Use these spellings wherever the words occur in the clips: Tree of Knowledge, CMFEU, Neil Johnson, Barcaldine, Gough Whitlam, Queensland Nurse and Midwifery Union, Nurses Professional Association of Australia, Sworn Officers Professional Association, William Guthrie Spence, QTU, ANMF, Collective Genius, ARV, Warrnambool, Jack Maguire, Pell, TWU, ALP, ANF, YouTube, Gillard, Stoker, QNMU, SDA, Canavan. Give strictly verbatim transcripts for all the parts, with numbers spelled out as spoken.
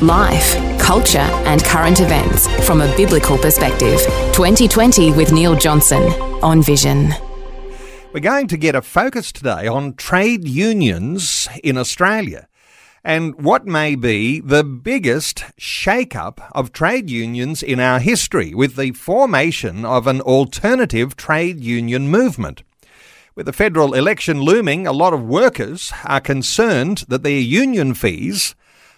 Life, culture and current events from a biblical perspective. twenty twenty with Neil Johnson on Vision. We're going to get a focus today on trade unions in Australia and what may be the biggest shake-up of trade unions in our history with the formation of an alternative trade union movement. With the federal election looming, a lot of workers are concerned that their union fees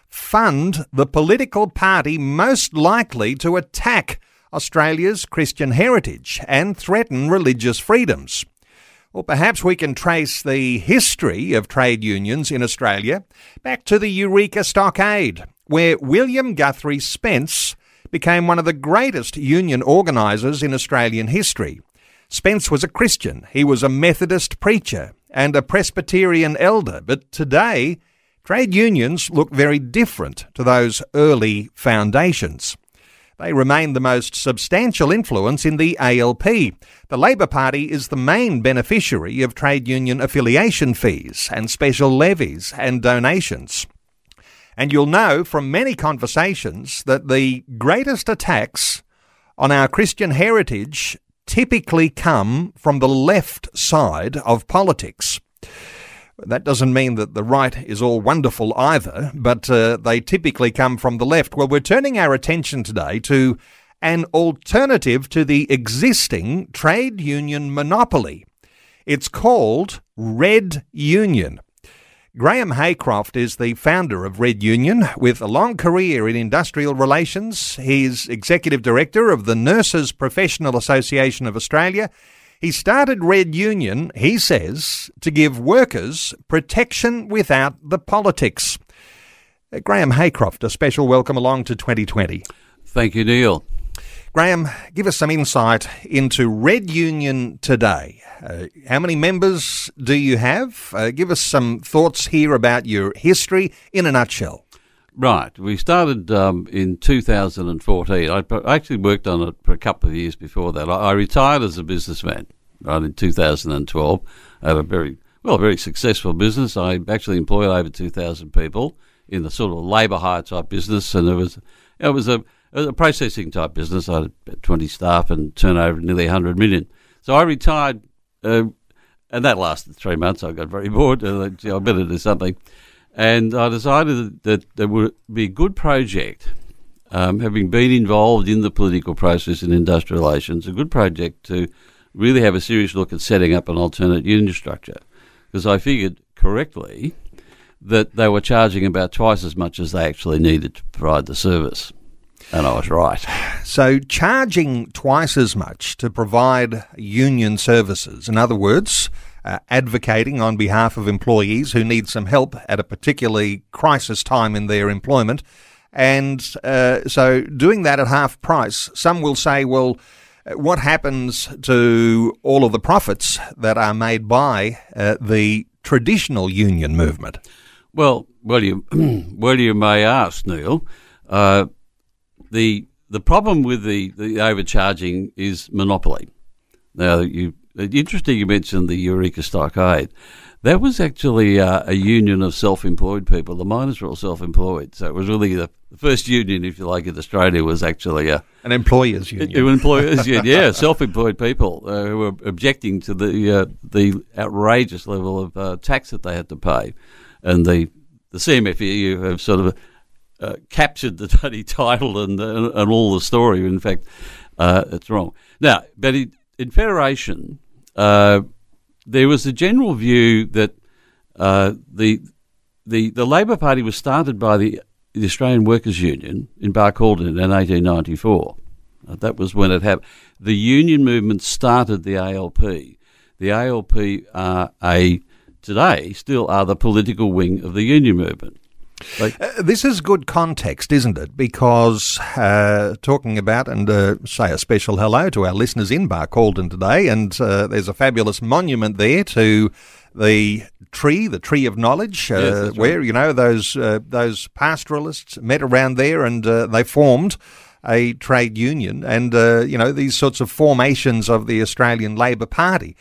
fund the political party most likely to attack Australia's Christian heritage and threaten religious freedoms. Or perhaps we can trace the history of trade unions in Australia back to the Eureka Stockade, where William Guthrie Spence became one of the greatest union organisers in Australian history. Spence was a Christian, he was a Methodist preacher and a Presbyterian elder, but today trade unions look very different to those early foundations. They remain the most substantial influence in the A L P. The Labor Party is the main beneficiary of trade union affiliation fees and special levies and donations. And you'll know from many conversations that the greatest attacks on our Christian heritage typically come from the left side of politics. That doesn't mean that the right is all wonderful either, but uh, they typically come from the left. Well, we're turning our attention today to an alternative to the existing trade union monopoly. It's called Red Union. Graham Haycroft is the founder of Red Union with a long career in industrial relations. He's executive director of the Nurses Professional Association of Australia. He started Red Union, he says, to give workers protection without the politics. Uh, Graham Haycroft, a special welcome along to twenty twenty. Thank you, Neil. Graham, give us some insight into Red Union today. Uh, how many members do you have? Uh, give us some thoughts here about your history in a nutshell. Right. We started um, in two thousand fourteen. I actually worked on it for a couple of years before that. I retired as a businessman right in two thousand twelve. I had a very, well, very successful business. I actually employed over two thousand people in the sort of labour hire type business, and it was it was a, it was a processing type business. I had about twenty staff and turnover nearly one hundred million. So I retired, uh, and that lasted three months. I got very bored, and I, I better do something. And I decided that there would be a good project, um, having been involved in the political process in industrial relations, a good project to really have a serious look at setting up an alternate union structure. Because I figured correctly that they were charging about twice as much as they actually needed to provide the service. And I was right. So charging twice as much to provide union services, in other words, Uh, advocating on behalf of employees who need some help at a particularly crisis time in their employment. And uh, so doing that at half price, some will say, well, what happens to all of the profits that are made by uh, the traditional union movement? Well, well, you, well, you may ask, Neil. Uh, the the problem with the, the overcharging is monopoly. Now, you Interesting you mentioned the Eureka Stockade. That was actually uh, a union of self-employed people. The miners were all self-employed. So it was really the first union, if you like, in Australia was actually a... An employer's union. An employer's union, yeah. Self-employed people uh, who were objecting to the uh, the outrageous level of uh, tax that they had to pay. And the, the C M F E U have sort of uh, captured the bloody title and, uh, and all the story. In fact, uh, it's wrong. Now, but it, in Federation... Uh, there was a general view that uh, the the the Labor Party was started by the, the Australian Workers' Union in Barcaldine in eighteen ninety-four. Uh, that was when it happened. The union movement started the A L P. The A L P are a today still are the political wing of the union movement. Like, uh, this is good context, isn't it? Because uh, talking about, and uh, say a special hello to our listeners in Barcaldine today, and uh, there's a fabulous monument there to the tree, the Tree of Knowledge, uh, yes, where, right. you know, those uh, those pastoralists met around there and uh, they formed a trade union and, uh, you know, these sorts of formations of the Australian Labor Party.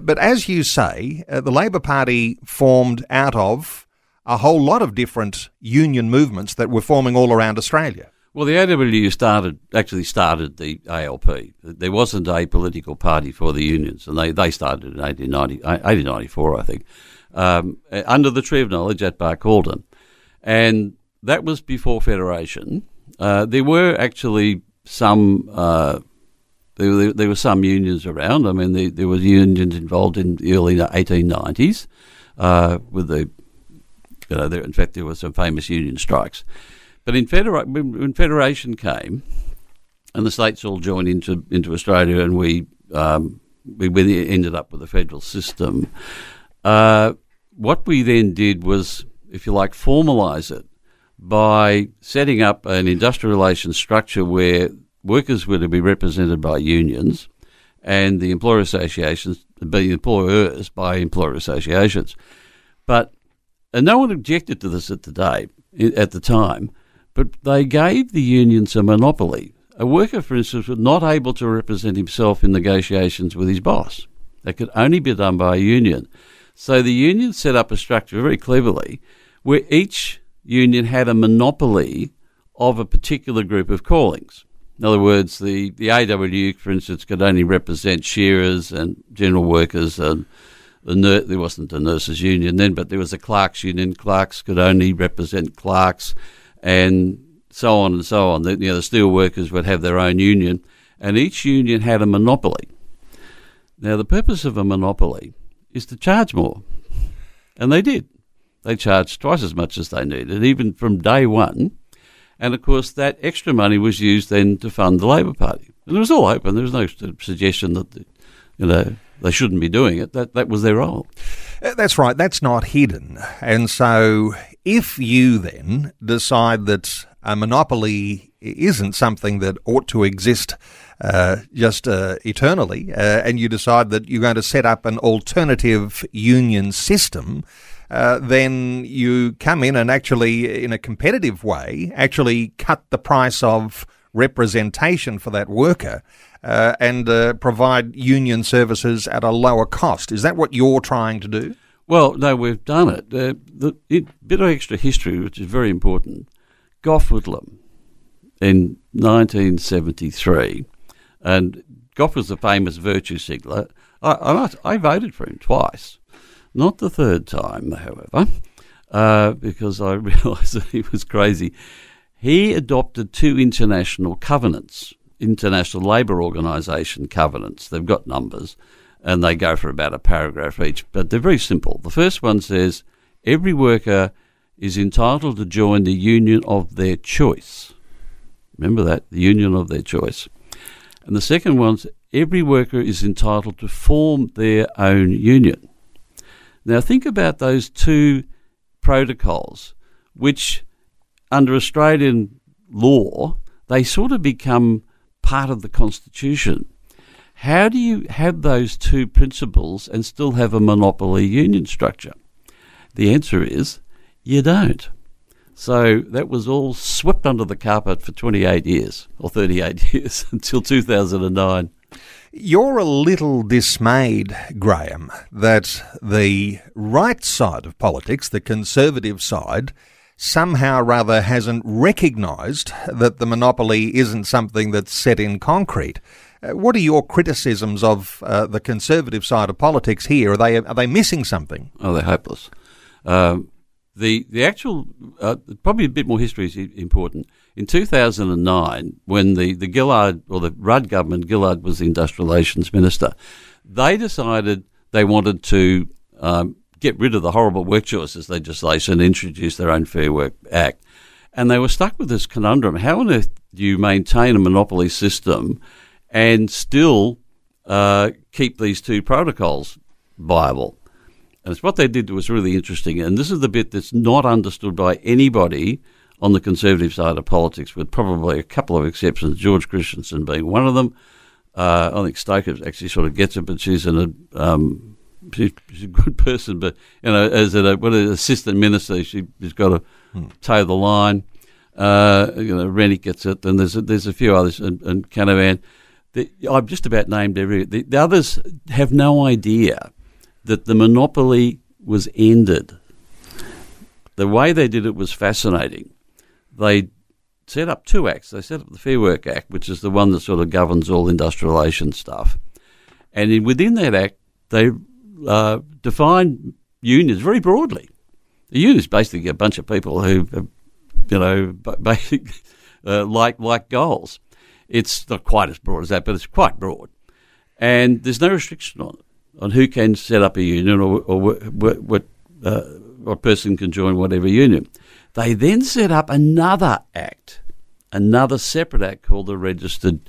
But as you say, uh, the Labor Party formed out of a whole lot of different union movements that were forming all around Australia. Well, the A W U started actually started the A L P. There wasn't a political party for the unions, and they, they started in eighteen ninety-four, I think, um, under the Tree of Knowledge at Barcaldine. And that was before Federation. Uh, there were actually some uh, there, there were some unions around. I mean, there, there was unions involved in the early eighteen nineties uh, with the You know, there, in fact, there were some famous union strikes. But in federa- when Federation came and the states all joined into into Australia and we um, we, we ended up with a federal system, uh, what we then did was, if you like, formalise it by setting up an industrial relations structure where workers were to be represented by unions and the employer associations, be employers by employer associations. But And no one objected to this at the day, at the time, but they gave the unions a monopoly. A worker, for instance, was not able to represent himself in negotiations with his boss. That could only be done by a union. So the union set up a structure very cleverly where each union had a monopoly of a particular group of callings. In other words, the, the A W U, for instance, could only represent shearers and general workers and The ner- there wasn't a nurses' union then, but there was a clerks' union. Clerks could only represent clerks, and so on and so on. The, you know, the steel workers would have their own union, and each union had a monopoly. Now, the purpose of a monopoly is to charge more, and they did. They charged twice as much as they needed, even from day one. And, of course, that extra money was used then to fund the Labor Party. And it was all open. There was no suggestion that, the, you know... they shouldn't be doing it. That that was their role. That's right. That's not hidden. And so if you then decide that a monopoly isn't something that ought to exist uh, just uh, eternally, uh, and you decide that you're going to set up an alternative union system, uh, then you come in and actually, in a competitive way, actually cut the price of representation for that worker uh, and uh, provide union services at a lower cost. Is that what you're trying to do? Well, no, we've done it. Uh, the it, bit of extra history, which is very important. Gough Whitlam in nineteen seventy-three, and Gough was the famous virtue signaller. I, I, I voted for him twice, not the third time, however, uh, because I realised that he was crazy. He adopted two international covenants, International Labour Organisation covenants. They've got numbers, and they go for about a paragraph each, but they're very simple. The first one says, every worker is entitled to join the union of their choice. Remember that, the union of their choice. And the second one is, every worker is entitled to form their own union. Now think about those two protocols, which under Australian law, they sort of become part of the Constitution. How do you have those two principles and still have a monopoly union structure? The answer is you don't. So that was all swept under the carpet for twenty-eight years or thirty-eight years until two thousand nine. You're a little dismayed, Graham, that the right side of politics, the conservative side, somehow or other hasn't recognised that the monopoly isn't something that's set in concrete. Uh, what are your criticisms of uh, the conservative side of politics here? Are they are they missing something? Oh, they're hopeless. Um, the the actual uh, probably a bit more history is important. In two thousand nine, when the the Gillard or the Rudd government, Gillard was the Industrial Relations Minister, they decided they wanted to Um, get rid of the horrible work choices legislation and introduce their own Fair Work Act. And they were stuck with this conundrum. How on earth do you maintain a monopoly system and still uh, keep these two protocols viable? And what they did was really interesting, and this is the bit that's not understood by anybody on the Conservative side of politics, with probably a couple of exceptions, George Christensen being one of them. Uh, I think Stoker actually sort of gets it, but she's, an, um, she's a good person. But, you know, as an what an assistant minister, she, she's got to hmm. toe the line. Uh, you know, Rennie gets it, and there's a, there's a few others, and, and Canavan. The, I've just about named every. The, the others have no idea that the monopoly was ended. The way they did it was fascinating. They set up two acts. They set up the Fair Work Act, which is the one that sort of governs all industrial relations stuff. And in, within that act, they uh, defined unions very broadly. The union is basically a bunch of people who, uh, you know, basic, uh, like, like goals. It's not quite as broad as that, but it's quite broad. And there's no restriction on it. On who can set up a union or, or what what, uh, what person can join whatever union. They then set up another act, another separate act called the Registered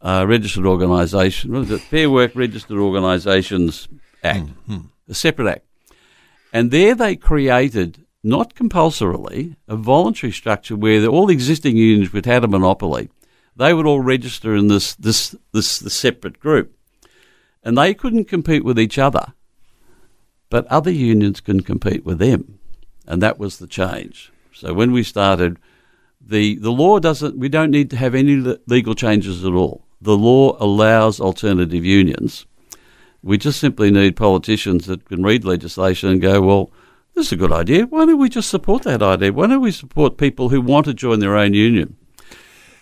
uh, Registered Organisation. What was it? Fair Work Registered Organisations Act, mm-hmm. a separate act. And there they created, not compulsorily, a voluntary structure where all the existing unions which had a monopoly, they would all register in this this this, this separate group. And they couldn't compete with each other, but other unions can compete with them. And that was the change. So when we started, the the law doesn't, we don't need to have any le- legal changes at all. The law allows alternative unions. We just simply need politicians that can read legislation and go, well, this is a good idea. Why don't we just support that idea? Why don't we support people who want to join their own union?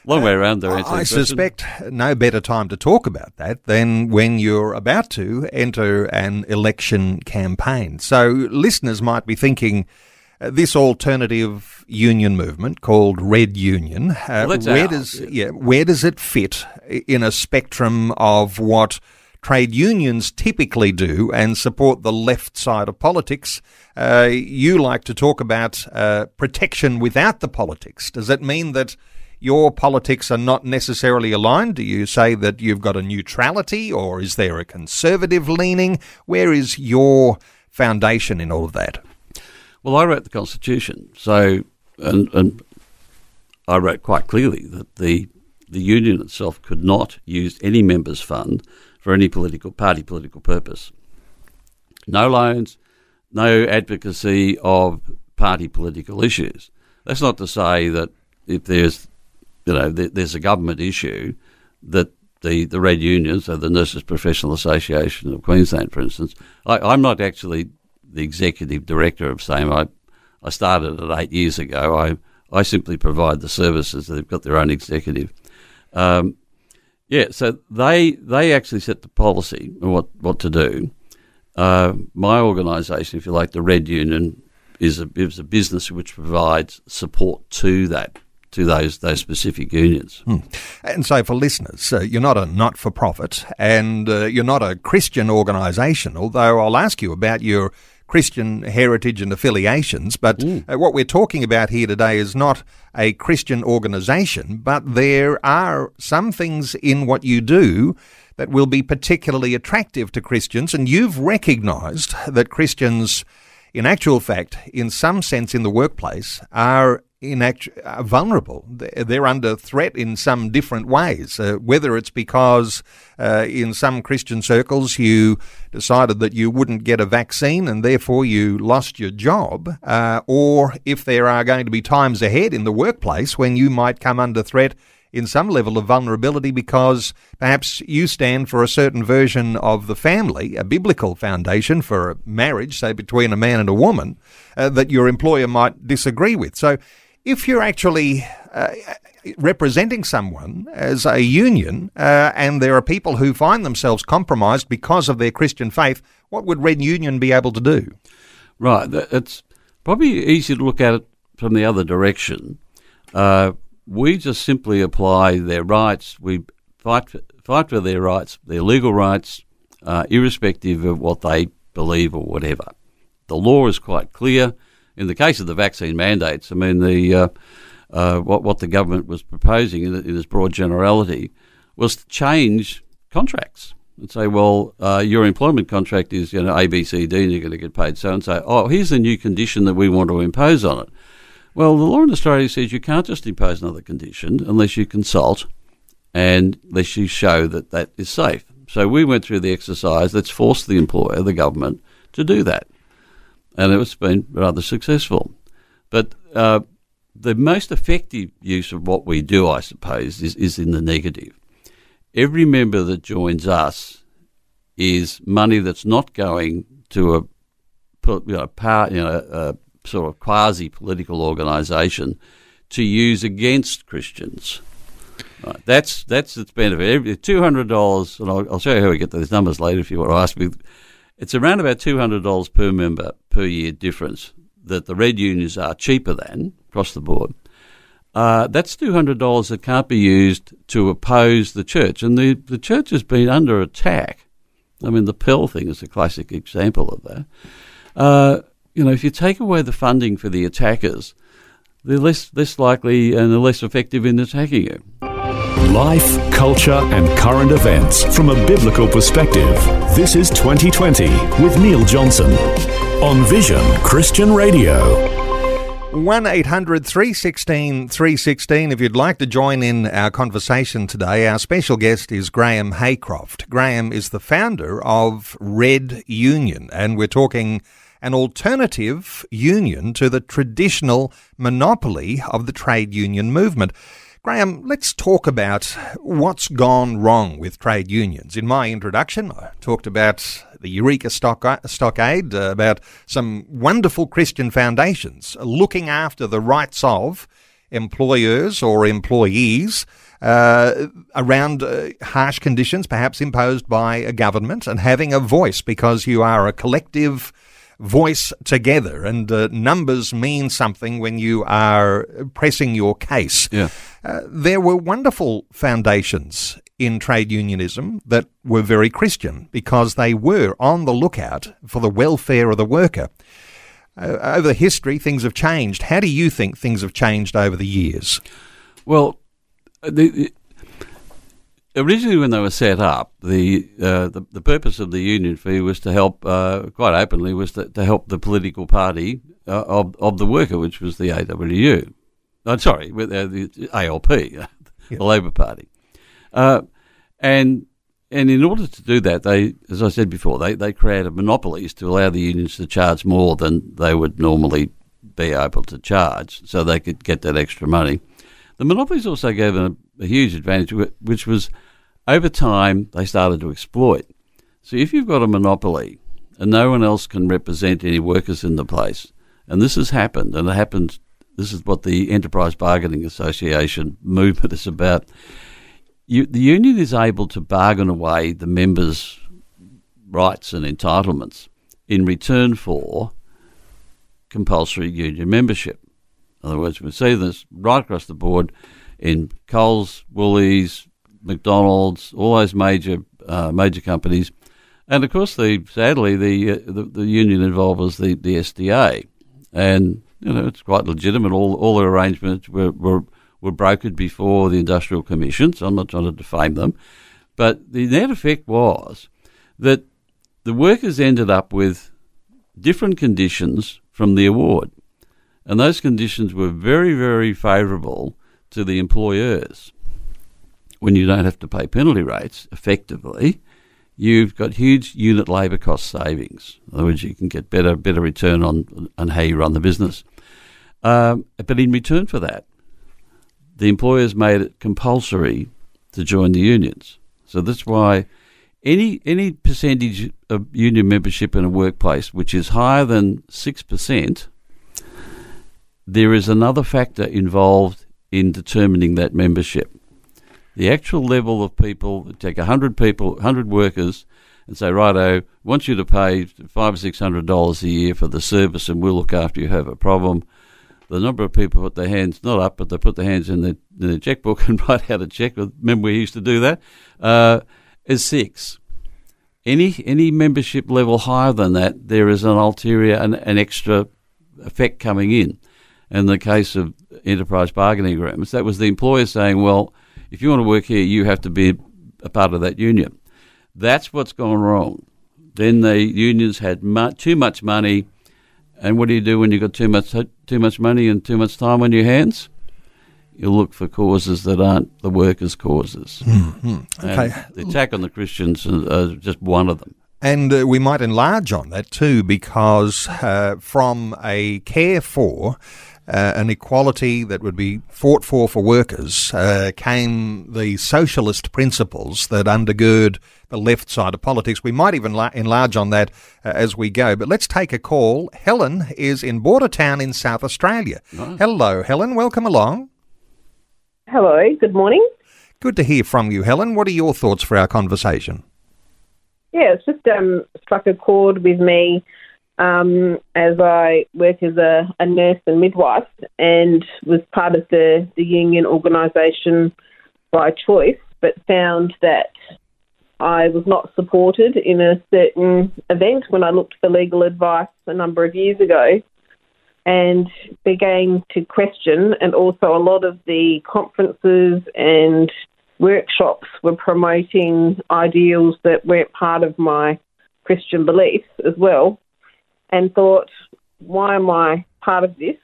Long way around there. I suspect no better time to talk about that than when you're about to enter an election campaign. So listeners might be thinking, uh, this alternative union movement called Red Union, uh, well, where ours. does yeah, where does it fit in a spectrum of what trade unions typically do and support the left side of politics? Uh, you like to talk about uh, protection without the politics. Does that mean that your politics are not necessarily aligned? Do you say that you've got a neutrality, or is there a conservative leaning? Where is your foundation in all of that? Well, I wrote the Constitution, so and, and I wrote quite clearly that the the union itself could not use any member's fund for any political party political purpose. No loans, no advocacy of party political issues. That's not to say that if there's You know, there's a government issue that the, the Red Union, so the Nurses Professional Association of Queensland, for instance, I, I'm not actually the executive director of S A M. I, I started it eight years ago. I I simply provide the services. They've got their own executive. Um, yeah, so they they actually set the policy and what, what to do. Uh, my organisation, if you like, the Red Union, is a, is a business which provides support to that. to those those specific unions. Hmm. And so for listeners, uh, you're not a not-for-profit and uh, you're not a Christian organisation, although I'll ask you about your Christian heritage and affiliations, but uh, what we're talking about here today is not a Christian organisation, but there are some things in what you do that will be particularly attractive to Christians, and you've recognised that Christians, in actual fact, in some sense in the workplace, are In act- uh, vulnerable. They're under threat in some different ways, uh, whether it's because uh, in some Christian circles you decided that you wouldn't get a vaccine and therefore you lost your job, uh, or if there are going to be times ahead in the workplace when you might come under threat in some level of vulnerability because perhaps you stand for a certain version of the family, a biblical foundation for a marriage, say, between a man and a woman, uh, that your employer might disagree with. So if you're actually uh, representing someone as a union uh, and there are people who find themselves compromised because of their Christian faith, what would Red Union be able to do? Right. It's probably easy to look at it from the other direction. Uh, we just simply apply their rights. We fight for, fight for their rights, their legal rights, uh, irrespective of what they believe or whatever. The law is quite clear. In the case of the vaccine mandates, I mean, the uh, uh, what what the government was proposing in, in its broad generality was to change contracts. and say, well, uh, your employment contract is, you know, A, B, C, D, and you're going to get paid so-and-so. Oh, here's the new condition that we want to impose on it. Well, the law in Australia says you can't just impose another condition unless you consult and unless you show that that is safe. So we went through the exercise that's forced the employer, the government, to do that. And it's been rather successful. But uh, the most effective use of what we do, I suppose, is, is in the negative. Every member that joins us is money that's not going to a, you know, part, you know, a sort of quasi-political organisation to use against Christians. Right. That's that's its benefit. Two hundred dollars, and I'll, I'll show you how we get to these numbers later if you want to ask me. It's around about two hundred dollars per member per year difference that the Red Unions are cheaper than across the board. Uh, that's two hundred dollars that can't be used to oppose the church, and the the church has been under attack. I mean, the Pell thing is a classic example of that. Uh, you know, if you take away the funding for the attackers, they're less less likely and they're less effective in attacking you. Life, culture and current events from a biblical perspective. This is twenty twenty with Neil Johnson on Vision Christian Radio. one eight hundred three one six three one six if you'd like to join in our conversation today. Our special guest is Graham Haycroft. Graham is the founder of Red Union, and we're talking an alternative union to the traditional monopoly of the trade union movement. Graham, let's talk about what's gone wrong with trade unions. In my introduction, I talked about the Eureka Stockade, uh, about some wonderful Christian foundations looking after the rights of employers or employees uh, around uh, harsh conditions, perhaps imposed by a government, and having a voice because you are a collective voice together, and uh, numbers mean something when you are pressing your case. Yeah. Uh, there were wonderful foundations in trade unionism that were very Christian because they were on the lookout for the welfare of the worker. Uh, over history, things have changed. How do you think things have changed over the years? Well, the, originally when they were set up, the, uh, the the purpose of the union fee was to help, uh, quite openly, was to, to help the political party uh, of, of the worker, which was the A W U. I'm sorry, with, uh, the A L P, the yep. Labor Party. Uh, and and in order to do that, they, as I said before, they, they created monopolies to allow the unions to charge more than they would normally be able to charge, so they could get that extra money. The monopolies also gave them a, a huge advantage, which was over time they started to exploit. So if you've got a monopoly and no one else can represent any workers in the place, and this has happened, and it happened, this is what the Enterprise Bargaining Association movement is about, you, the union is able to bargain away the members' rights and entitlements in return for compulsory union membership. In other words, we see this right across the board in Coles, Woolies, McDonald's, all those major uh, major companies, and of course, the sadly the, uh, the the union involved was the, the S D A, and you know it's quite legitimate. All all the arrangements were, were were brokered before the Industrial Commission, so I'm not trying to defame them, but the net effect was that the workers ended up with different conditions from the award. And those conditions were very, very favourable to the employers. When you don't have to pay penalty rates, effectively, you've got huge unit labour cost savings. In other words, you can get better better return on, on how you run the business. Um, but in return for that, the employers made it compulsory to join the unions. So that's why any any percentage of union membership in a workplace which is higher than six percent, there is another factor involved in determining that membership. The actual level of people, take one hundred people, one hundred workers and say, righto, want you to pay five or six hundred dollars a year for the service and we'll look after you have a problem. The number of people put their hands, not up, but they put their hands in their, in their checkbook and write out a check. Remember we used to do that? Uh, is six. Any any membership level higher than that, there is an ulterior, an, an extra effect coming in. In the case of enterprise bargaining agreements, that was the employer saying, well, if you want to work here, you have to be a part of that union. That's what's gone wrong. Then the unions had mu- too much money, and what do you do when you've got too much too much money and too much time on your hands? You look for causes that aren't the workers' causes. Mm-hmm. Okay. The attack on the Christians is just one of them. And uh, we might enlarge on that too, because uh, from a care for uh, an equality that would be fought for for workers uh, came the socialist principles that undergird the left side of politics. We might even la- enlarge on that uh, as we go. But let's take a call. Helen is in Bordertown in South Australia. Nice. Hello, Helen. Welcome along. Hello. Good morning. Good to hear from you, Helen. What are your thoughts for our conversation? Yeah, it's just um, struck a chord with me um, as I work as a, a nurse and midwife and was part of the, the union organisation by choice, but found that I was not supported in a certain event when I looked for legal advice a number of years ago, and began to question, and also a lot of the conferences and workshops were promoting ideals that weren't part of my Christian beliefs as well, and thought, why am I part of this?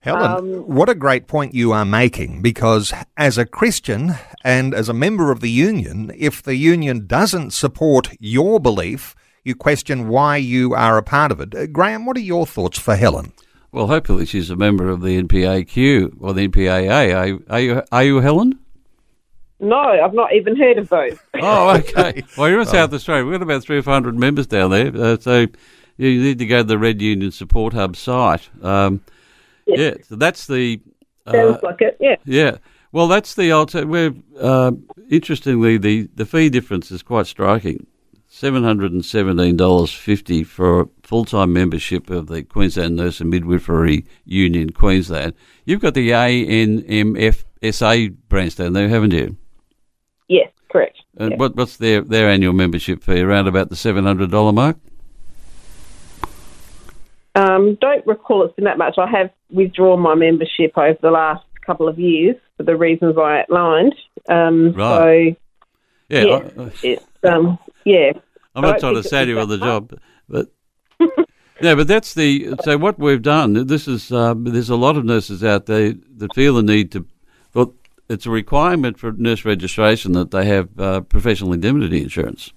Helen, um, what a great point you are making, because as a Christian and as a member of the union, if the union doesn't support your belief, you question why you are a part of it. Uh, Graham, what are your thoughts for Helen? Well, hopefully she's a member of the N P A Q or the N P A A. Are you, are you, are you Helen? No, I've not even heard of those. Oh, okay. Well, you're in South Australia. We've got about three or four hundred members down there, uh, so you need to go to the Red Union Support Hub site. Um, yes. Yeah, so that's the... Uh, Sounds like it, yeah. Yeah. Well, that's the... Alter- we're, uh, interestingly, the, the fee difference is quite striking. seven hundred seventeen dollars fifty for full-time membership of the Queensland Nurse and Midwifery Union, Queensland. You've got the A N M F S A branch down there, haven't you? Yes, correct. And yeah. what, what's their, their annual membership fee? Around about the seven hundred dollars mark? Um, don't recall it's been that much. I have withdrawn my membership over the last couple of years for the reasons I outlined. Um, right. So, yeah. yeah I, I, it's, um, yeah. I'm not trying to sell you on the job, but... No, but that's the... So what we've done, this is... Um, there's a lot of nurses out there that feel the need to... Well, it's a requirement for nurse registration that they have uh, professional indemnity insurance.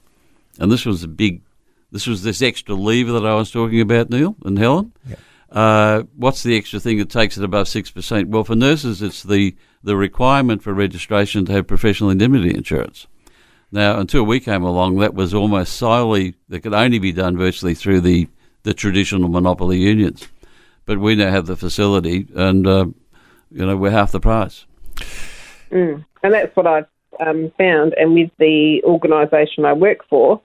And this was a big... This was this extra lever that I was talking about, Neil and Helen. Yeah. Uh, what's the extra thing that takes it above six percent? Well, for nurses, it's the, the requirement for registration to have professional indemnity insurance. Now, until we came along, that was almost solely... That could only be done virtually through the... the traditional monopoly unions. But we now have the facility and, uh, you know, we're half the price. Mm. And that's what I've um, found. And with the organisation I work for,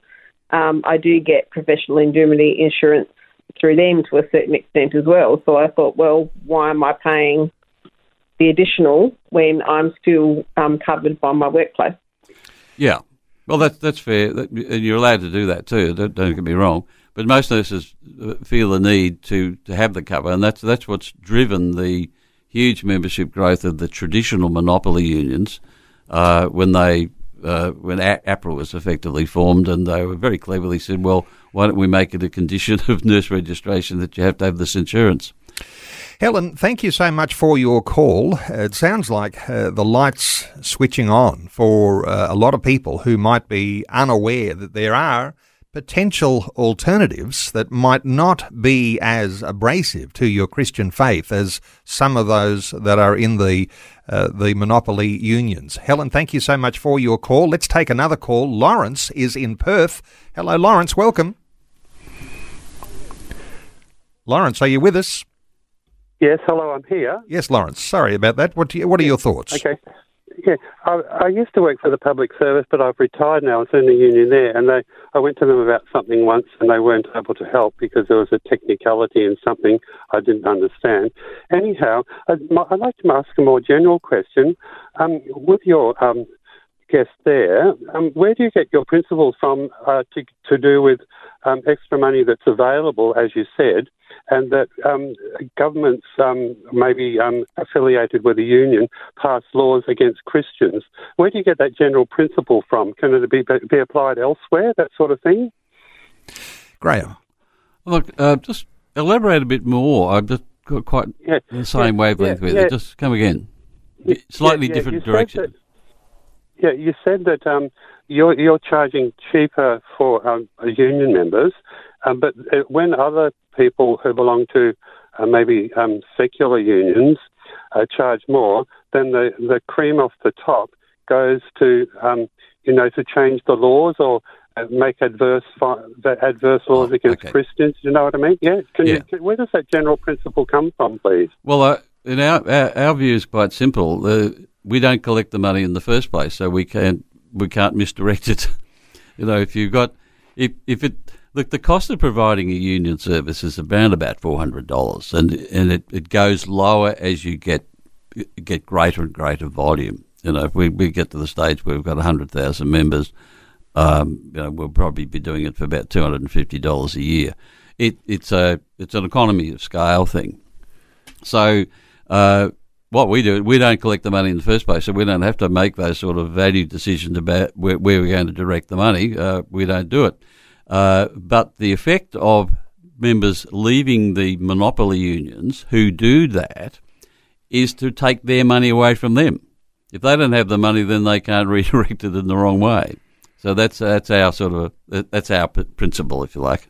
um, I do get professional indemnity insurance through them to a certain extent as well. So I thought, well, why am I paying the additional when I'm still um, covered by my workplace? Yeah. Well, that's, that's fair. And you're allowed to do that too. Don't, don't get me wrong. But most nurses feel the need to, to have the cover, and that's that's what's driven the huge membership growth of the traditional monopoly unions uh, when they uh, when A P R A was effectively formed, and they were very cleverly said, well, why don't we make it a condition of nurse registration that you have to have this insurance? Helen, thank you so much for your call. It sounds like uh, the light's switching on for uh, a lot of people who might be unaware that there are potential alternatives that might not be as abrasive to your Christian faith as some of those that are in the uh, the monopoly unions. Helen, thank you so much for your call. Let's take another call. Lawrence is in Perth. Hello, Lawrence. Welcome. Lawrence, are you with us? Yes, hello, I'm here. Yes, Lawrence. Sorry about that. What do you, what are your thoughts? Okay. Yeah, I, I used to work for the public service, but I've retired now. I was in the union there, and they, I went to them about something once, and they weren't able to help because there was a technicality in something I didn't understand. Anyhow, I'd, I'd like to ask a more general question. Um, with your um, guest there. Um, where do you get your principles from uh, to, to do with um, extra money that's available, as you said, and that um, governments, um, maybe um, affiliated with a union, pass laws against Christians? Where do you get that general principle from? Can it be, be applied elsewhere, that sort of thing? Graham. Look, uh, just elaborate a bit more. I've just got quite yeah. the same yeah. wavelength yeah. with yeah. it. Just come again. Yeah. Slightly yeah. different you direction. Yeah, you said that um, you're, you're charging cheaper for um, union members, um, but when other people who belong to uh, maybe um, secular unions uh, charge more, then the, the cream off the top goes to, um, you know, to change the laws or make adverse fi- the adverse laws oh, against okay. Christians. You know what I mean? Yeah. Can yeah. you? Can, where does that general principle come from, please? Well, uh, in our, our our view is quite simple. The, we don't collect the money in the first place, so we can't we can't misdirect it. You know, if you've got if if it look, the cost of providing a union service is around about four hundred dollars, and and it, it goes lower as you get get greater and greater volume. You know, if we we get to the stage where we've got a hundred thousand members. Um, you know, we'll probably be doing it for about two hundred and fifty dollars a year. It, it's a it's an economy of scale thing. So uh, what we do, we don't collect the money in the first place, so we don't have to make those sort of value decisions about where, where we're going to direct the money. Uh, we don't do it. Uh, but the effect of members leaving the monopoly unions who do that is to take their money away from them. If they don't have the money, then they can't redirect it in the wrong way. So that's that's our sort of that's our principle, if you like.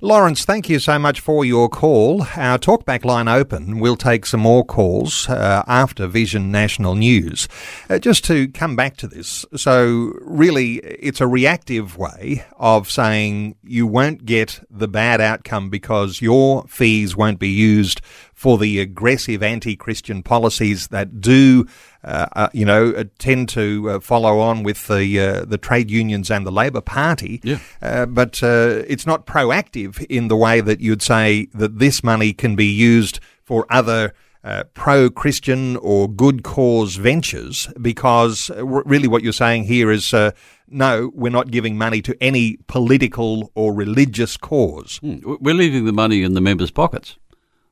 Lawrence, thank you so much for your call. Our talkback line open. We'll take some more calls uh, after Vision National News. Uh, just to come back to this, so really it's a reactive way of saying you won't get the bad outcome because your fees won't be used for the aggressive anti-Christian policies that do, uh, uh, you know, uh, tend to uh, follow on with the uh, the trade unions and the Labor Party. Yeah. Uh, but uh, it's not proactive in the way that you'd say that this money can be used for other uh, pro-Christian or good cause ventures, because really what you're saying here is, uh, no, we're not giving money to any political or religious cause. Mm. We're leaving the money in the members' pockets.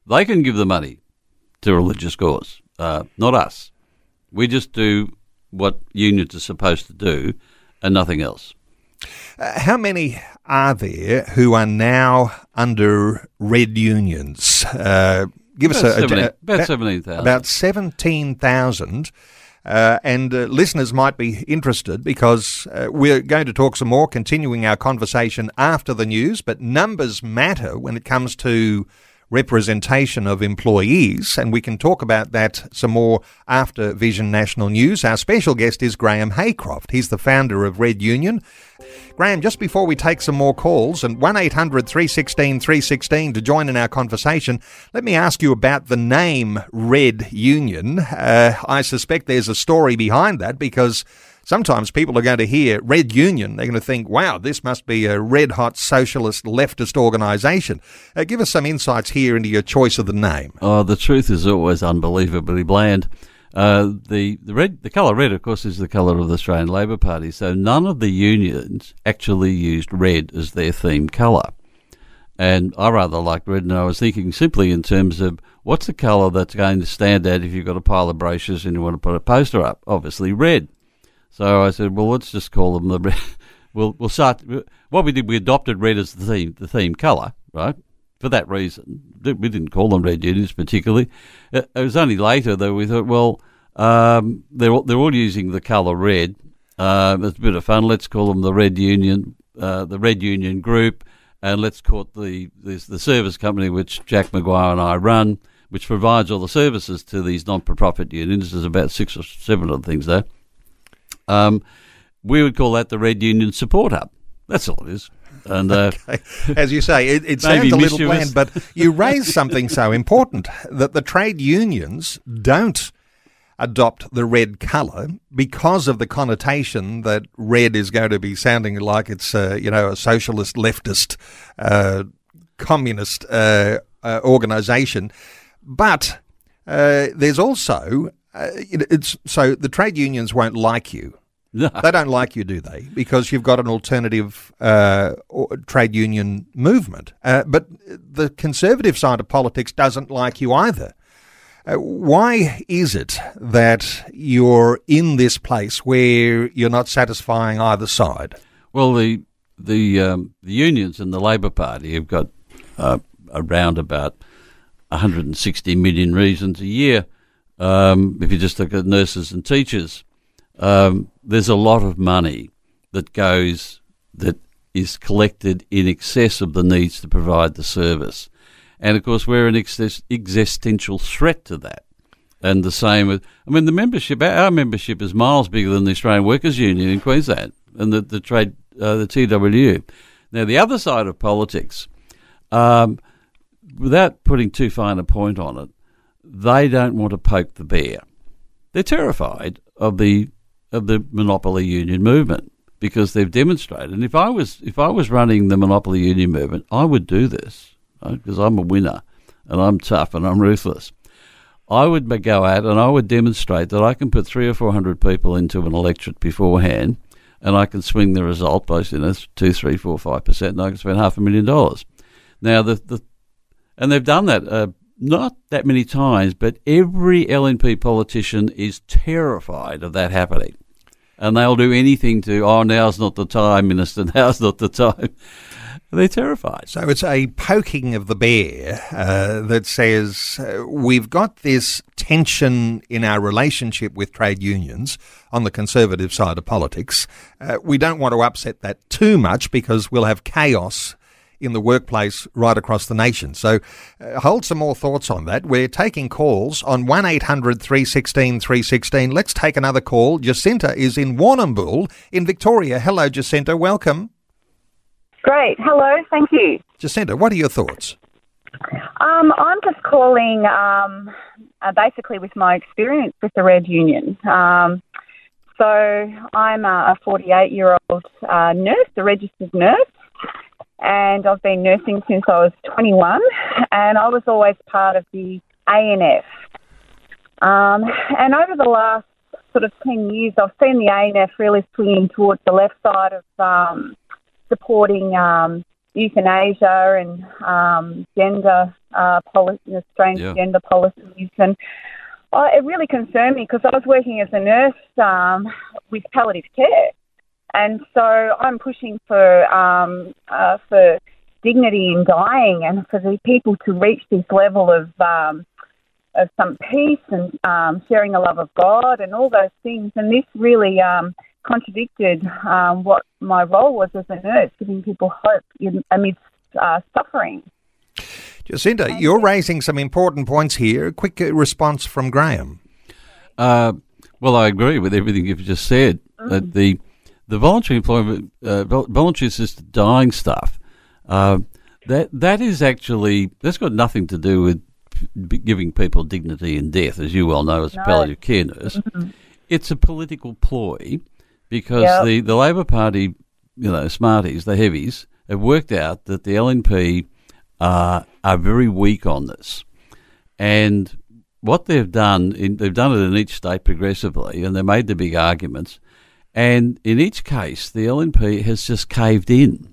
They can give the money to a religious cause, uh, not us. We just do what unions are supposed to do and nothing else. Uh, how many are there who are now under red unions? Uh, give about us a, seventeen, a, a, about seventeen thousand. About seventeen thousand. Uh, and uh, listeners might be interested because uh, we're going to talk some more, continuing our conversation after the news, but numbers matter when it comes to representation of employees, and we can talk about that some more after Vision National News. Our special guest is Graham Haycroft. He's the founder of Red Union. Graham, just before we take some more calls, and one eight hundred three one six three one six to join in our conversation, let me ask you about the name Red Union. Uh, I suspect there's a story behind that, because sometimes people are going to hear Red Union. They're going to think, wow, this must be a red-hot socialist leftist organisation. Uh, give us some insights here into your choice of the name. Oh, the truth is always unbelievably bland. Uh, the the red, the colour red, of course, is the colour of the Australian Labor Party, so none of the unions actually used red as their theme colour. And I rather liked red, and I was thinking simply in terms of what's the colour that's going to stand out if you've got a pile of brochures and you want to put a poster up? Obviously red. So I said, well, let's just call them the red. We'll, we'll start. What we did, we adopted red as the theme, the theme colour, right? For that reason, we didn't call them red unions particularly. It was only later that we thought, well, um, they're they're all using the colour red. Um, it's a bit of fun. Let's call them the Red Union, uh, the Red Union Group, and let's call it the this, the service company which Jack Maguire and I run, which provides all the services to these non-for-profit unions. There's about six or seven other things there. Um, we would call that the Red Union Support Hub. That's all it is. And uh, okay. As you say, it, it sounds a little mischievous. Bland, but you raise something so important, that the trade unions don't adopt the red colour because of the connotation that red is going to be sounding like it's uh, you know, a socialist, leftist, uh, communist uh, uh, organisation. But uh, there's also Uh, it, it's so the trade unions won't like you No. They don't like you, do they? Because you've got an alternative uh, trade union movement. Uh, but the conservative side of politics doesn't like you either. Uh, why is it that you're in this place where you're not satisfying either side? Well, the the um, the unions and the Labor Party have got uh, around about one hundred sixty million reasons a year. Um, if you just look at nurses and teachers, um, there's a lot of money that goes that is collected in excess of the needs to provide the service. And, of course, we're an ex- existential threat to that. And the same with, I mean, the membership, our membership is miles bigger than the Australian Workers' Union in Queensland and the, the trade, uh, the T W U. Now, the other side of politics, um, without putting too fine a point on it, they don't want to poke the bear. They're terrified of the of the monopoly union movement because they've demonstrated. And if I was if I was running the monopoly union movement, I would do this, right? Because I'm a winner and I'm tough and I'm ruthless. I would go out and I would demonstrate that I can put three or four hundred people into an electorate beforehand, and I can swing the result by, you know, two, three, four, five percent, and I can spend half a million dollars. Now the the and they've done that. Uh, Not that many times, but every L N P politician is terrified of that happening. And they'll do anything to, oh, now's not the time, Minister, now's not the time. They're terrified. So it's a poking of the bear uh, that says uh, we've got this tension in our relationship with trade unions on the conservative side of politics. Uh, we don't want to upset that too much because we'll have chaos in the workplace right across the nation. So uh, hold some more thoughts on that. We're taking calls on one eight hundred three one six three one six. Let's take another call. Jacinta is in Warrnambool in Victoria. Hello, Jacinta. Welcome. Great. Hello. Thank you. Jacinta, what are your thoughts? Um, I'm just calling um, uh, basically with my experience with the Red Union. Um, so I'm a forty-eight-year-old uh, nurse, a registered nurse, and I've been nursing since I was twenty-one, and I was always part of the A N F. Um, and over the last sort of ten years, I've seen the A N F really swinging towards the left side of um, supporting um, euthanasia and um, gender uh, policy, strange yeah. gender policies. And uh, it really concerned me because I was working as a nurse um, with palliative care. And so I'm pushing for um, uh, for dignity in dying, and for the people to reach this level of um, of some peace and um, sharing the love of God and all those things. And this really um, contradicted um, what my role was as a nurse, giving people hope in, amidst uh, suffering. Jacinta, and you're raising some important points here. A quick response from Graham. Uh, well, I agree with everything you've just said. Mm. That the The voluntary employment, uh, voluntary assisted dying stuff, uh, that that is actually, that's got nothing to do with giving people dignity in death, as you well know as a no. palliative care nurse. Mm-hmm. It's a political ploy because yep. the, the Labor Party, you know, smarties, the heavies, have worked out that the L N P uh, are very weak on this. And what they've done, in, they've done it in each state progressively, and they made the big arguments. And in each case, the L N P has just caved in.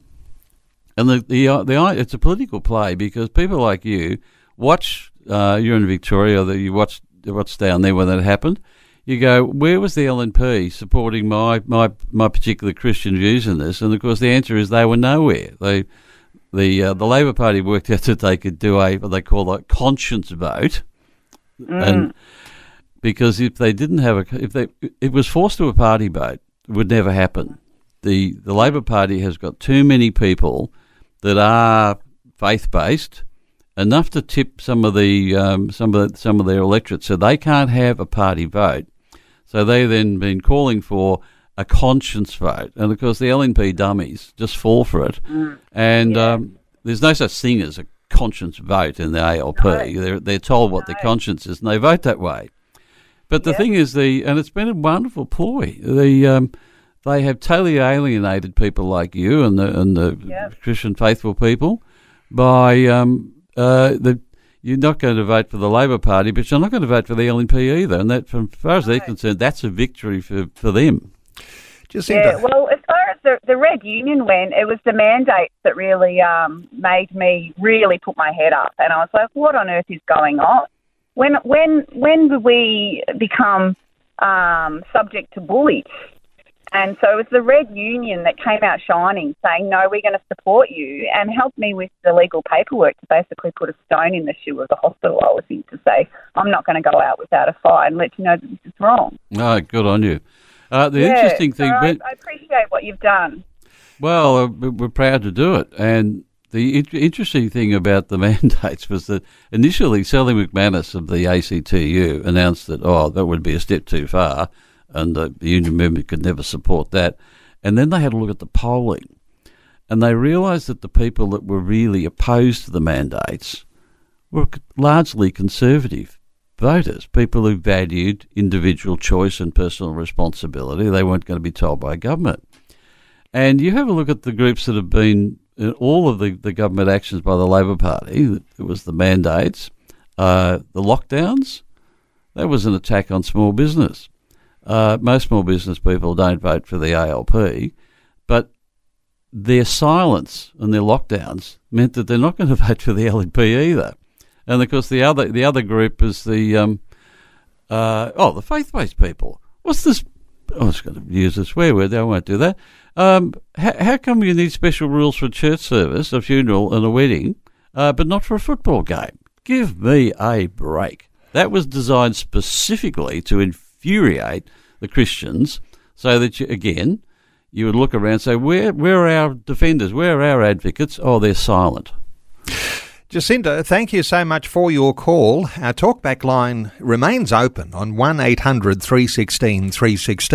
And the the, the it's a political play because people like you watch, uh, you're in Victoria, you watch what's down there when that happened. You go, where was the L N P supporting my, my, my particular Christian views in this? And, of course, the answer is they were nowhere. They, the uh, the Labor Party worked out that they could do a, what they call a conscience vote. Mm. And because if they didn't have a, if they, it was forced to a party vote. Would never happen. The the Labor Party has got too many people that are faith-based, enough to tip some of the um, some of the, some of their electorate, so they can't have a party vote. So they've then been calling for a conscience vote, and of course the L N P dummies just fall for it. Mm. And yeah. um, there's no such thing as a conscience vote in the A L P. No. They're they're told what no. their conscience is, and they vote that way. But the yep. thing is, the and it's been a wonderful ploy. The um, they have totally alienated people like you and the and the yep. Christian faithful people by um, uh, the you're not going to vote for the Labor Party, but you're not going to vote for the L N P either. And that, from as far as right. they're concerned, that's a victory for, for them. Just yeah, to... well, as far as the, the Red Union went, it was the mandates that really um, made me really put my head up. And I was like, what on earth is going on? When when when do we become um, subject to bullies? And so it was the Red Union that came out shining, saying, no, we're going to support you, and helped me with the legal paperwork to basically put a stone in the shoe of the hospital I was in to say, I'm not going to go out without a fight and let you know that this is wrong. Oh, good on you. Uh, the yeah, interesting thing... So I, when, I appreciate what you've done. Well, uh, we're proud to do it. And the in- interesting thing about the mandates was that initially Sally McManus of the A C T U announced that, oh, that would be a step too far, and uh, the union movement could never support that. And then they had a look at the polling, and they realised that the people that were really opposed to the mandates were largely conservative voters, people who valued individual choice and personal responsibility. They weren't going to be told by government. And you have a look at the groups that have been in all of the, the government actions by the Labor Party. It was the mandates, uh, the lockdowns. That was an attack on small business. Uh, most small business people don't vote for the A L P, but their silence and their lockdowns meant that they're not going to vote for the L N P either. And of course, the other the other group is the um, uh, oh the faith-based people. What's this? I was going to use a swear word. I won't do that. Um, how, how come you need special rules for a church service, a funeral, and a wedding, uh, but not for a football game? Give me a break. That was designed specifically to infuriate Infuriate the Christians, so that you, again, you would look around and say, where, where are our defenders? Where are our advocates? Oh, they're silent. Jacinta, thank you so much for your call. Our talkback line remains open on one eight hundred three one six three one six.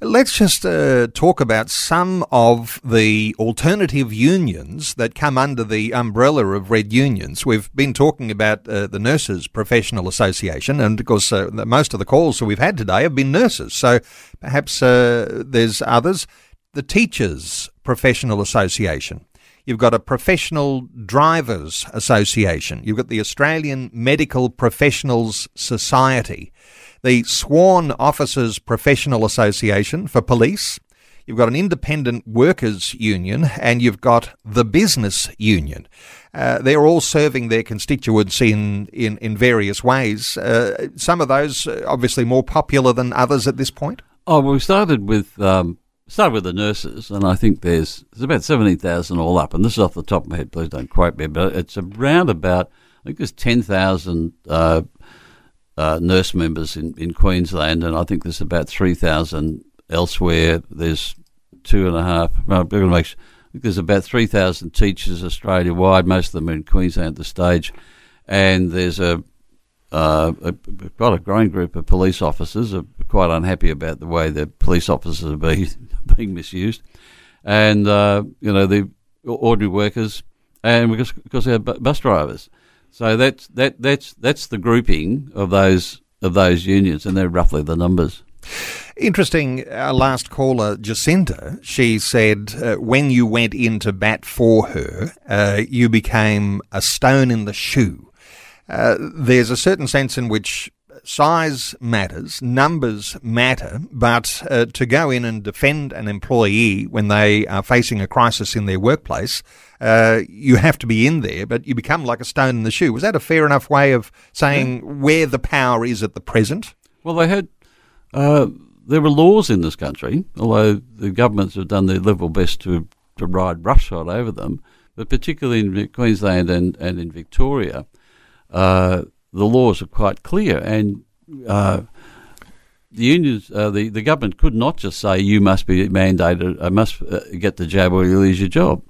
Let's just uh, talk about some of the alternative unions that come under the umbrella of Red Unions. We've been talking about uh, the Nurses Professional Association, and of course uh, most of the calls that we've had today have been nurses, so perhaps uh, there's others. The Teachers Professional Association. You've got a Professional Drivers Association. You've got the Australian Medical Professionals Society, the Sworn Officers Professional Association for police. You've got an Independent Workers' Union, and you've got the Business Union. Uh, they're all serving their constituents in, in, in various ways. Uh, some of those obviously more popular than others at this point. Oh, well, we started with... Um Start with the nurses, and I think there's, there's about seventeen thousand all up, and this is off the top of my head, please don't quote me, but it's around about, I think there's ten thousand uh, uh, nurse members in, in Queensland, and I think there's about three thousand elsewhere. There's two and a half, well, I think there's about three thousand teachers Australia-wide, most of them are in Queensland at this stage, and there's a Uh, a, quite a growing group of police officers are quite unhappy about the way that police officers are being, being misused, and uh, you know, the ordinary workers, and because of course we have bus drivers. So that's that that's that's the grouping of those of those unions, and they're roughly the numbers. Interesting, our last caller, Jacinta, she said uh, when you went in to bat for her, uh, you became a stone in the shoe. Uh, there's a certain sense in which size matters, numbers matter, but uh, to go in and defend an employee when they are facing a crisis in their workplace, uh, you have to be in there, but you become like a stone in the shoe. Was that a fair enough way of saying yeah. where the power is at the present? Well, they had uh, there were laws in this country, although the governments have done their level best to, to ride roughshod over them, but particularly in Queensland and, and in Victoria, Uh, the laws are quite clear, and uh, the unions, uh, the the government could not just say you must be mandated, uh, must uh, get the job or you lose your job.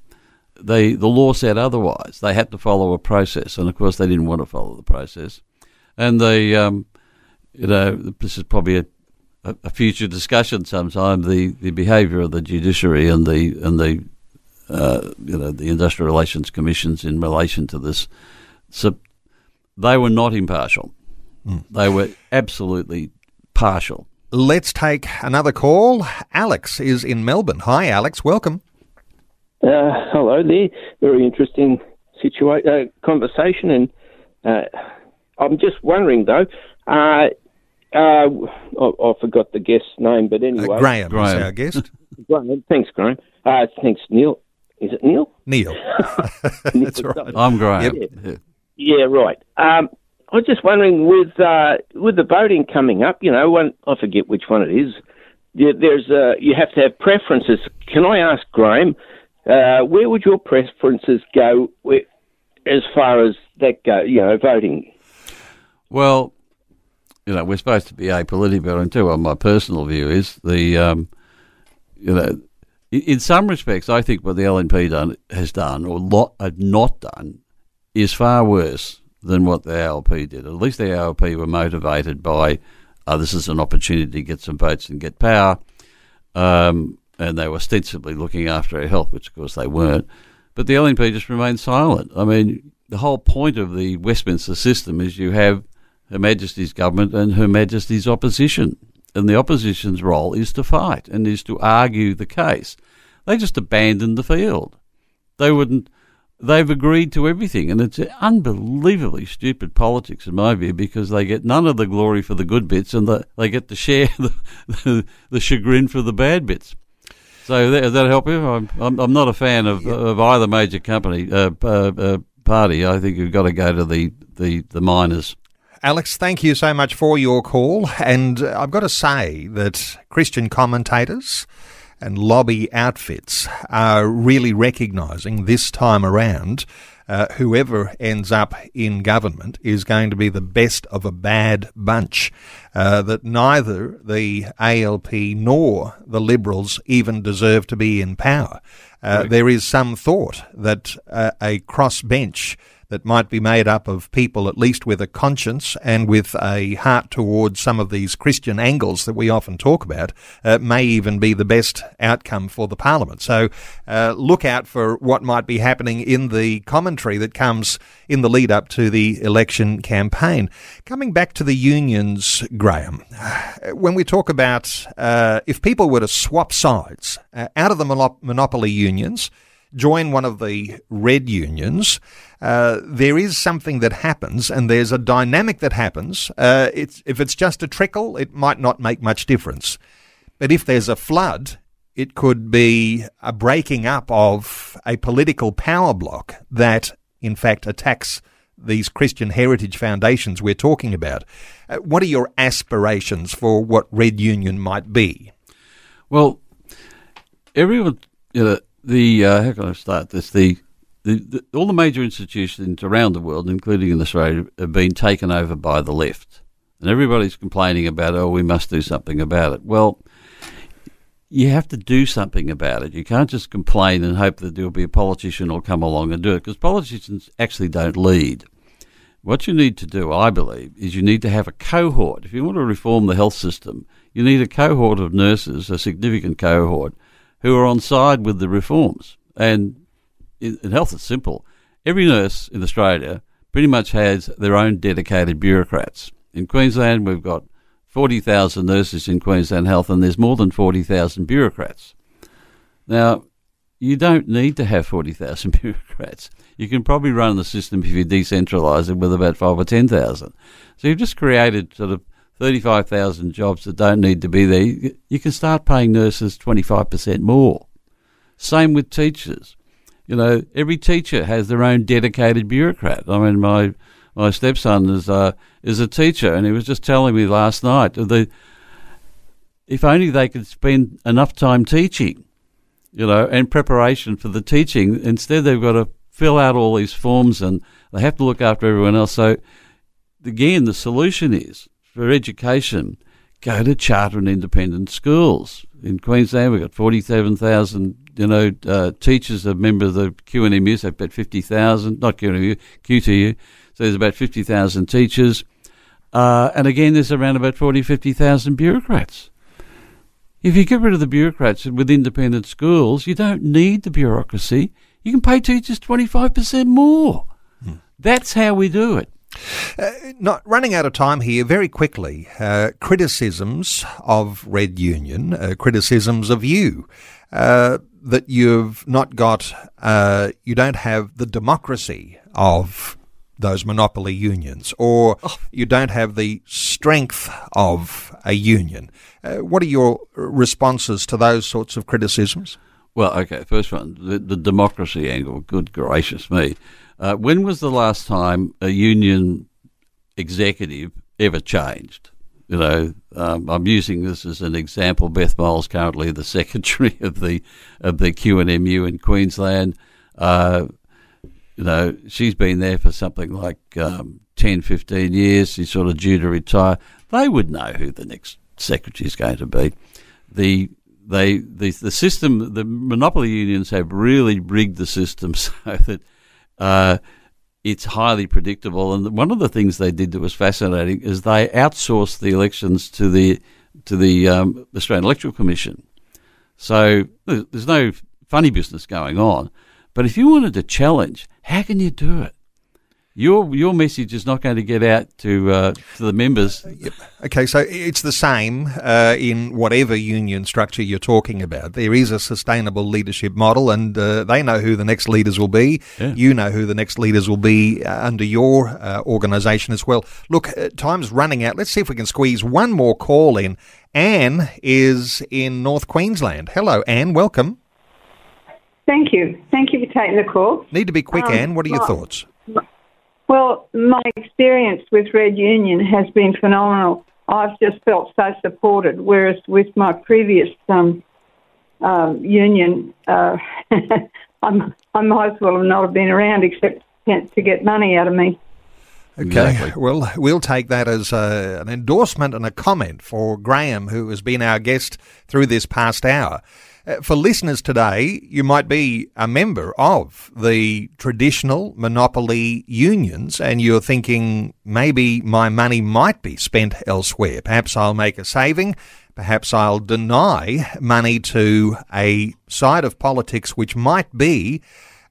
They the law said otherwise. They had to follow a process, and of course they didn't want to follow the process. And they, um, you know, this is probably a, a future discussion sometime. The, the behaviour of the judiciary and the and the uh, you know the industrial relations commissions in relation to this. So, they were not impartial. Mm. They were absolutely partial. Let's take another call. Alex is in Melbourne. Hi, Alex. Welcome. Uh, hello there. Very interesting situa- uh, conversation. And uh, I'm just wondering, though, uh, Uh, I, I forgot the guest's name, but anyway. Uh, Graham, Graham is our guest. Graham. Thanks, Graham. Uh, thanks, Neil. Is it Neil? Neil. That's right. I'm Graham. Yep. Yeah. yeah, right. Um, I was just wondering, with uh, with the voting coming up, you know, one, I forget which one it is, there's a, you have to have preferences. Can I ask, Graham, uh, where would your preferences go where, as far as that go? You know, voting? Well, you know, we're supposed to be apolitical, and too, well, my personal view is the, um, you know, in some respects, I think what the L N P done, has done or lot, have not done is far worse than what the A L P did. At least the A L P were motivated by, oh, this is an opportunity to get some votes and get power, um, and they were ostensibly looking after our health, which, of course, they weren't. But the L N P just remained silent. I mean, the whole point of the Westminster system is you have Her Majesty's government and Her Majesty's opposition. And the opposition's role is to fight and is to argue the case. They just abandoned the field. They wouldn't, they've agreed to everything. And it's unbelievably stupid politics, in my view, because they get none of the glory for the good bits and the, they get to share the, the, the chagrin for the bad bits. So that, does that help you? I'm, I'm, I'm not a fan of, yeah. of either major company uh, uh, uh, party. I think you've got to go to the, the, the miners. Alex, thank you so much for your call. And I've got to say that Christian commentators and lobby outfits are really recognising this time around uh, whoever ends up in government is going to be the best of a bad bunch, uh, that neither the A L P nor the Liberals even deserve to be in power. Uh, there is some thought that uh, a crossbench that might be made up of people at least with a conscience and with a heart towards some of these Christian angles that we often talk about, uh, may even be the best outcome for the Parliament. So uh, look out for what might be happening in the commentary that comes in the lead up to the election campaign. Coming back to the unions, Graham, when we talk about uh, if people were to swap sides uh, out of the monop- monopoly unions, join one of the red unions, uh, there is something that happens and there's a dynamic that happens. Uh, it's, if it's just a trickle, it might not make much difference. But if there's a flood, it could be a breaking up of a political power block that, in fact, attacks these Christian heritage foundations we're talking about. Uh, what are your aspirations for what Red Union might be? Well, everyone... You know, The uh, how can I start this? The, the, the all the major institutions around the world, including in Australia, have been taken over by the left, and everybody's complaining about, oh, we must do something about it. Well, you have to do something about it. You can't just complain and hope that there will be a politician who'll come along and do it, because politicians actually don't lead. What you need to do, I believe, is you need to have a cohort. If you want to reform the health system, you need a cohort of nurses, a significant cohort, who are on side with the reforms. And in, in health, it's simple. Every nurse in Australia pretty much has their own dedicated bureaucrats. In Queensland, we've got forty thousand nurses in Queensland Health, and there's more than forty thousand bureaucrats. Now, you don't need to have forty thousand bureaucrats. You can probably run the system if you decentralise it with about five or ten thousand. So you've just created sort of thirty-five thousand jobs that don't need to be there. You can start paying nurses twenty-five percent more. Same with teachers. You know, every teacher has their own dedicated bureaucrat. I mean, my my stepson is uh, is a teacher, and he was just telling me last night that if only they could spend enough time teaching, you know, and preparation for the teaching. Instead, they've got to fill out all these forms, and they have to look after everyone else. So, again, the solution is, for education, go to charter and independent schools. In Queensland, we've got forty-seven thousand, you know, uh, teachers are members of the Q N M U, so about fifty thousand, not Q N M U, Q T U, so there's about fifty thousand teachers. Uh, and again, there's around about forty, fifty thousand bureaucrats. If you get rid of the bureaucrats with independent schools, you don't need the bureaucracy. You can pay teachers twenty-five percent more. Hmm. That's how we do it. Uh, not running out of time here very quickly, uh, criticisms of Red Union, uh, criticisms of you, uh, that you've not got, uh, you don't have the democracy of those monopoly unions, or oh. you don't have the strength of a union. Uh, what are your responses to those sorts of criticisms? Well, okay, first one, the, the democracy angle, good gracious me. Uh, when was the last time a union executive ever changed? You know, um, I'm using this as an example. Beth Moles, currently the secretary of the of the Q N M U in Queensland. Uh, you know, she's been there for something like um, ten, fifteen years. She's sort of due to retire. They would know who the next secretary is going to be. The they the the system, the monopoly unions have really rigged the system so that Uh, it's highly predictable, and one of the things they did that was fascinating is they outsourced the elections to the to the um, Australian Electoral Commission. So there's no funny business going on. But if you wanted to challenge, how can you do it? Your your message is not going to get out to uh, to the members. Okay, so it's the same uh, in whatever union structure you're talking about. There is a sustainable leadership model, and uh, they know who the next leaders will be. Yeah. You know who the next leaders will be uh, under your uh, organisation as well. Look, uh, time's running out. Let's see if we can squeeze one more call in. Anne is in North Queensland. Hello, Anne. Welcome. Thank you. Thank you for taking the call. Need to be quick, um, Anne. What are your well, thoughts? Well, my experience with Red Union has been phenomenal. I've just felt so supported, whereas with my previous um, uh, union, uh, I'm, I might as well have not have been around except to get money out of me. Okay, exactly. Well, we'll take that as a, an endorsement and a comment for Graham, who has been our guest through this past hour. Uh, for listeners today, you might be a member of the traditional monopoly unions and you're thinking, maybe my money might be spent elsewhere. Perhaps I'll make a saving. Perhaps I'll deny money to a side of politics which might be,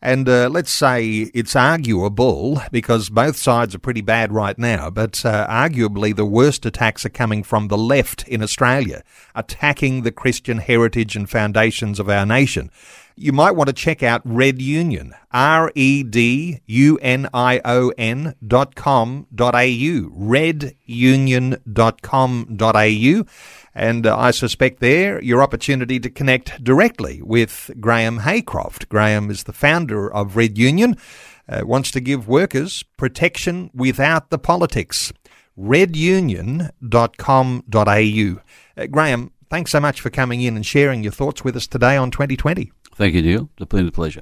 and uh, let's say it's arguable, because both sides are pretty bad right now, but uh, arguably the worst attacks are coming from the left in Australia, attacking the Christian heritage and foundations of our nation. You might want to check out Red Union, R-E-D-U-N-I-O-N dot com dot au, red union dot com dot a u. And uh, I suspect there your opportunity to connect directly with Graham Haycroft. Graham is the founder of Red Union, uh, wants to give workers protection without the politics. red union dot com dot a u. Uh, Graham, thanks so much for coming in and sharing your thoughts with us today on twenty twenty. Thank you, Neil. It's been a pleasure.